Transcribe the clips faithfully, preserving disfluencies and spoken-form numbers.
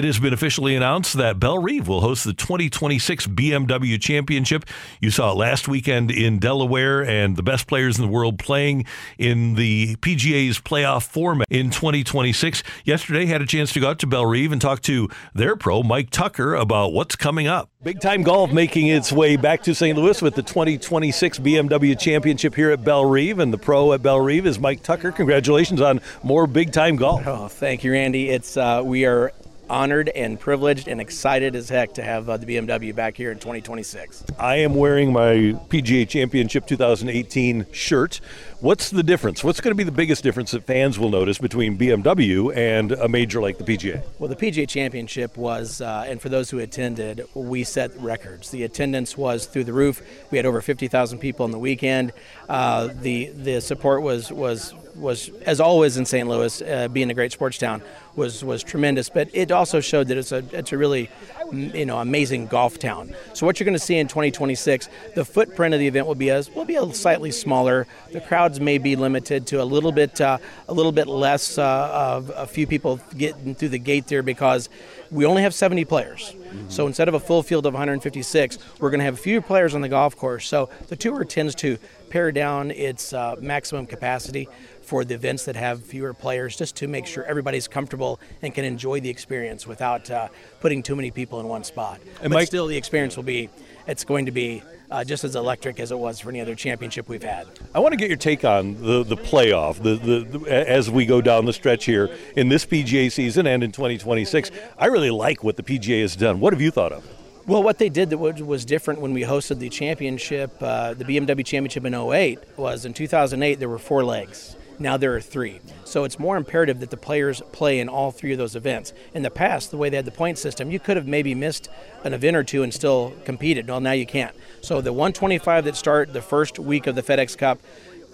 It has been officially announced that Bellerive will host the twenty twenty-six B M W Championship. You saw it last weekend in Delaware, and the best players in the world playing in the P G A's playoff format in twenty twenty-six. Yesterday, had a chance to go out to Bellerive and talk to their pro, Mike Tucker, about what's coming up. Big time golf making its way back to Saint Louis with the twenty twenty-six B M W Championship here at Bellerive, and the pro at Bellerive is Mike Tucker. Congratulations on more big time golf. Oh, thank you, Randy. It's uh, we are honored and privileged and excited as heck to have uh, the B M W back here in twenty twenty-six. I am wearing my P G A Championship two thousand eighteen shirt. What's the difference? What's going to be the biggest difference that fans will notice between B M W and a major like the P G A? Well, the P G A Championship was, uh, and for those who attended, we set records. The attendance was through the roof. We had over fifty thousand people on the weekend. Uh, the the support was was was as always in Saint Louis, uh, being a great sports town, was was tremendous. But it also showed that it's a it's a really you know amazing golf town. So what you're going to see in twenty twenty-six, the footprint of the event will be as will be a slightly smaller. The crowds may be limited to a little bit uh, a little bit less uh, of a few people getting through the gate there, because we only have seventy players. Mm-hmm. So instead of a full field of one hundred fifty-six, we're going to have a few players on the golf course. So the tour tends to pare down its uh, maximum capacity for the events that have fewer players, just to make sure everybody's comfortable and can enjoy the experience without uh, putting too many people in one spot. And but Mike, still, the experience will be, it's going to be uh, just as electric as it was for any other championship we've had. I want to get your take on the, the playoff the, the, the as we go down the stretch here in this P G A season and in twenty twenty-six. I really like what the P G A has done. What have you thought of? Well, what they did that was different when we hosted the championship, uh, the B M W Championship in oh eight, was in two thousand eight there were four legs. Now there are three. So it's more imperative that the players play in all three of those events. In the past, the way they had the point system, you could have maybe missed an event or two and still competed. Well, now you can't. So the one twenty-five that start the first week of the FedEx Cup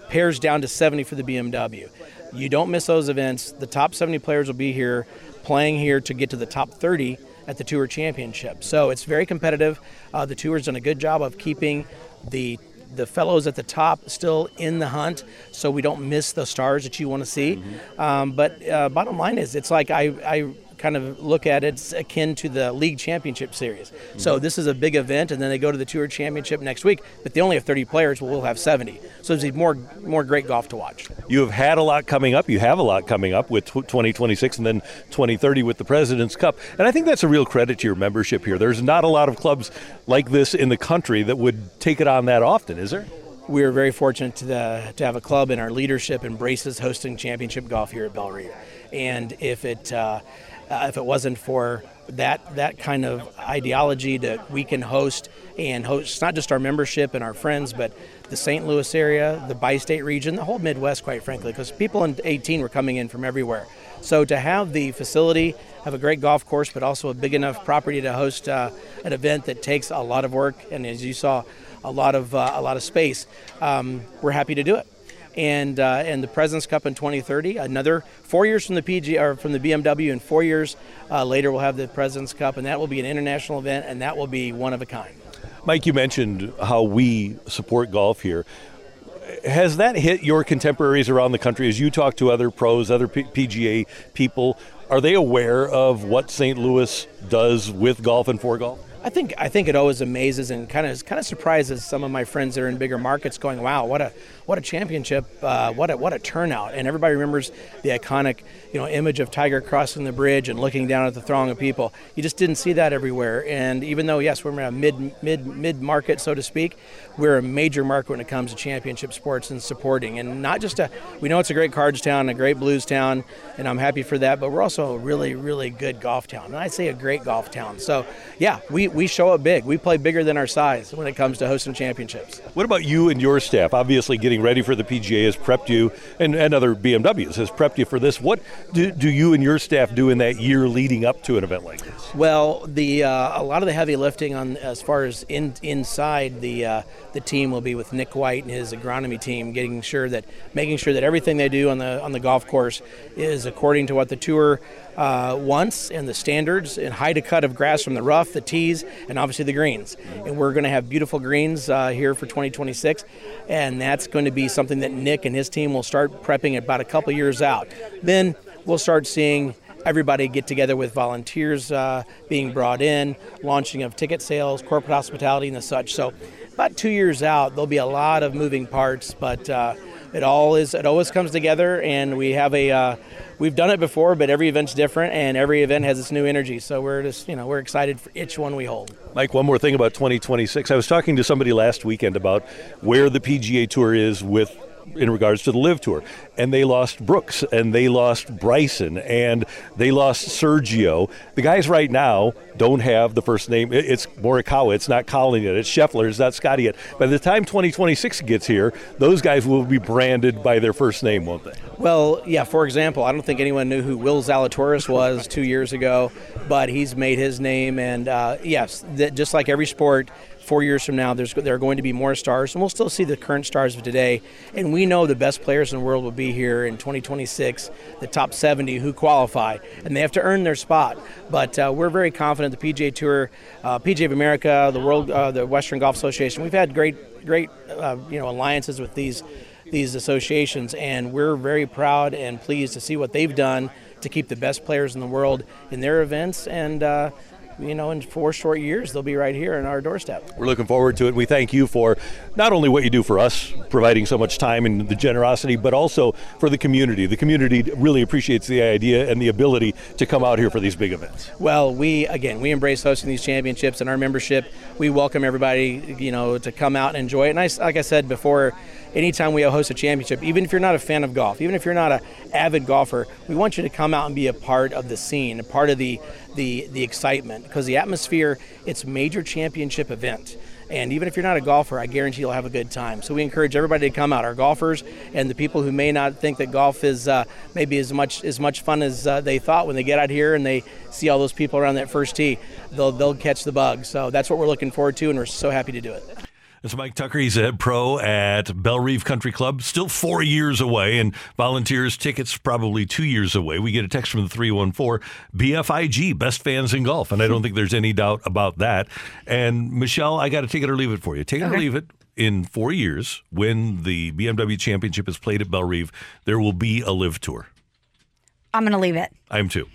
pairs down to seventy for the B M W. You don't miss those events. The top seventy players will be here, playing here to get to the top thirty at the Tour Championship. So it's very competitive. Uh, the Tour's done a good job of keeping the the fellows at the top still in the hunt, so we don't miss the stars that you want to see. Mm-hmm. Um, but uh, bottom line is, it's like I, I kind of look at it, it's akin to the League Championship Series. Mm-hmm. So this is a big event, and then they go to the Tour Championship next week, but they only have thirty players, well, we'll have seventy. So there's more, more great golf to watch. You have had a lot coming up. You have a lot coming up with twenty twenty-six and then twenty thirty with the President's Cup. And I think that's a real credit to your membership here. There's not a lot of clubs like this in the country that would take it on that often, is there? We are very fortunate to, the, to have a club, and our leadership embraces hosting championship golf here at Bellerive. And if it... Uh, Uh, if it wasn't for that that kind of ideology that we can host and host not just our membership and our friends, but the Saint Louis area, the bi-state region, the whole Midwest, quite frankly, because people in eighteen were coming in from everywhere. So to have the facility, have a great golf course, but also a big enough property to host uh, an event that takes a lot of work, and as you saw, a lot of uh, a lot of space, um, we're happy to do it. And uh, and the President's Cup in twenty thirty, another four years from the P G or from the B M W, and four years uh, later we'll have the President's Cup, and that will be an international event, and that will be one of a kind. Mike, you mentioned how we support golf here. Has that hit your contemporaries around the country as you talk to other pros, other P- PGA people? Are they aware of what Saint Louis does with golf and for golf? I think I think it always amazes and kind of kind of surprises some of my friends that are in bigger markets, going, "Wow, what a what a championship! Uh, what a what a turnout!" And everybody remembers the iconic, you know, image of Tiger crossing the bridge and looking down at the throng of people. You just didn't see that everywhere. And even though, yes, we're in a mid mid mid market, so to speak, we're a major market when it comes to championship sports and supporting. And not just a we know it's a great cards town, a great blues town, and I'm happy for that. But we're also a really really good golf town, and I say a great golf town. So yeah, we. We show up big. We play bigger than our size when it comes to hosting championships. What about you and your staff? Obviously, getting ready for the P G A has prepped you, and, and other B M Ws has prepped you for this. What do, do you and your staff do in that year leading up to an event like this? Well, the uh, a lot of the heavy lifting on as far as in, inside the uh, the team will be with Nick White and his agronomy team, getting sure that making sure that everything they do on the on the golf course is according to what the tour uh, once, and the standards and height of cut of grass from the rough, the tees, and obviously the greens. And we're going to have beautiful greens uh, here for twenty twenty-six, and that's going to be something that Nick and his team will start prepping about a couple years out. Then we'll start seeing everybody get together with volunteers uh, being brought in, launching of ticket sales, corporate hospitality, and the such. So about two years out, there'll be a lot of moving parts, but uh, it all is it always comes together, and we have a uh, we've done it before, but every event's different, and every event has its new energy. So we're just you know we're excited for each one we hold. Mike, one more thing about twenty twenty-six. I was talking to somebody last weekend about where the P G A Tour is with. In regards to the LIV Tour, and they lost Brooks, and they lost Bryson, and they lost Sergio. The guys right now don't have the first name. It's Morikawa, it's not Colin yet, it's Scheffler, it's not Scotty yet. By the time twenty twenty-six gets here, those guys will be branded by their first name, won't they? Well, yeah, for example, I don't think anyone knew who Will Zalatoris was two years ago, but he's made his name, and uh, yes, that just like every sport, four years from now, there's there are going to be more stars, and we'll still see the current stars of today. And we know the best players in the world will be here in twenty twenty-six, the top seventy who qualify, and they have to earn their spot. But uh, we're very confident the P G A Tour, uh, P G A of America, the World, uh, the Western Golf Association. We've had great, great, uh, you know, alliances with these these associations, and we're very proud and pleased to see what they've done to keep the best players in the world in their events and. Uh, You know, in four short years, they'll be right here on our doorstep. We're looking forward to it. We thank you for not only what you do for us, providing so much time and the generosity, but also for the community. The community really appreciates the idea and the ability to come out here for these big events. Well, we, again, we embrace hosting these championships and our membership. We welcome everybody, you know, to come out and enjoy it. And I, like I said before, anytime we host a championship, even if you're not a fan of golf, even if you're not an avid golfer, we want you to come out and be a part of the scene, a part of the the, the excitement. Because the atmosphere, it's a major championship event. And even if you're not a golfer, I guarantee you'll have a good time. So we encourage everybody to come out, our golfers and the people who may not think that golf is uh, maybe as much as much fun as uh, they thought when they get out here and they see all those people around that first tee. They'll, they'll catch the bug. So that's what we're looking forward to, and we're so happy to do it. It's Mike Tucker. He's a head pro at Bellerive Country Club. Still four years away, and volunteers tickets probably two years away. We get a text from the three one four, B F I G, best fans in golf, and I don't think there's any doubt about that. And, Michelle, I got to take it or leave it for you. Take it okay. or leave it. In four years, when the B M W Championship is played at Bellerive, there will be a LIV Tour. I'm going to leave it. I am too.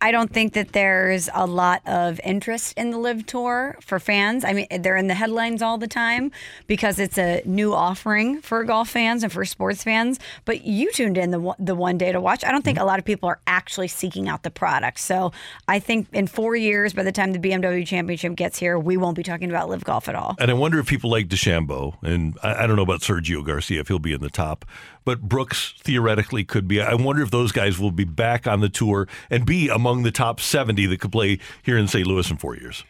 I don't think that there's a lot of interest in the LIV Tour for fans. I mean, they're in the headlines all the time because it's a new offering for golf fans and for sports fans. But you tuned in the the one day to watch. I don't think a lot of people are actually seeking out the product. So I think in four years, by the time the B M W Championship gets here, we won't be talking about LIV Golf at all. And I wonder if people like DeChambeau, and I, I don't know about Sergio Garcia, if he'll be in the top. But Brooks theoretically could be. I wonder if those guys will be back on the tour and be among the top seventy that could play here in Saint Louis in four years.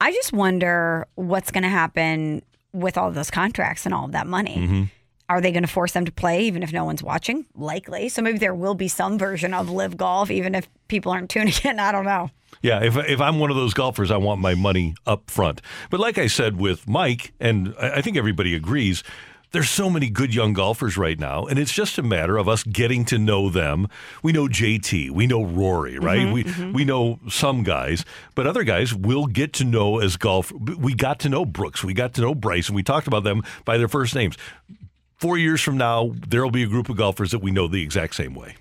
I just wonder what's going to happen with all of those contracts and all of that money. Mm-hmm. Are they going to force them to play even if no one's watching? Likely. So maybe there will be some version of LIV Golf even if people aren't tuning in. I don't know. Yeah, if if I'm one of those golfers, I want my money up front. But like I said with Mike, and I think everybody agrees, there's so many good young golfers right now, and it's just a matter of us getting to know them. We know J T, we know Rory, right? Mm-hmm, we mm-hmm. we know some guys, but other guys we'll get to know as golf. We got to know Brooks, we got to know Bryson, we talked about them by their first names. Four years from now, there'll be a group of golfers that we know the exact same way.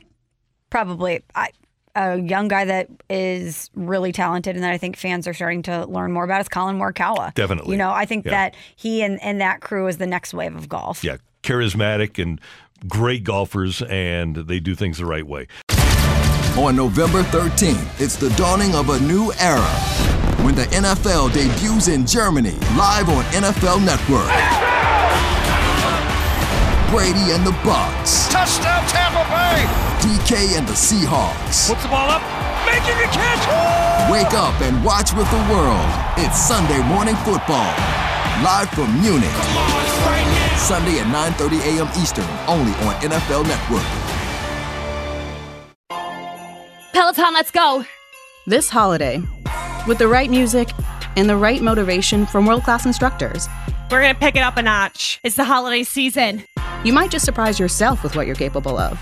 Probably. I, a young guy that is really talented and that I think fans are starting to learn more about is Colin Morikawa. Definitely. You know, I think yeah. that he and, and that crew is the next wave of golf. Yeah, charismatic and great golfers, and they do things the right way. On November thirteenth, it's the dawning of a new era when the N F L debuts in Germany, live on N F L Network. Brady and the Bucs. Touchdown, Tampa Bay! D K and the Seahawks. Puts the ball up, making the catch. Oh! Wake up and watch with the world. It's Sunday Morning Football, live from Munich. Come on, it's right now. Sunday at nine thirty a.m. Eastern, only on N F L Network. Peloton, let's go. This holiday, with the right music and the right motivation from world-class instructors, we're going to pick it up a notch. It's the holiday season. You might just surprise yourself with what you're capable of.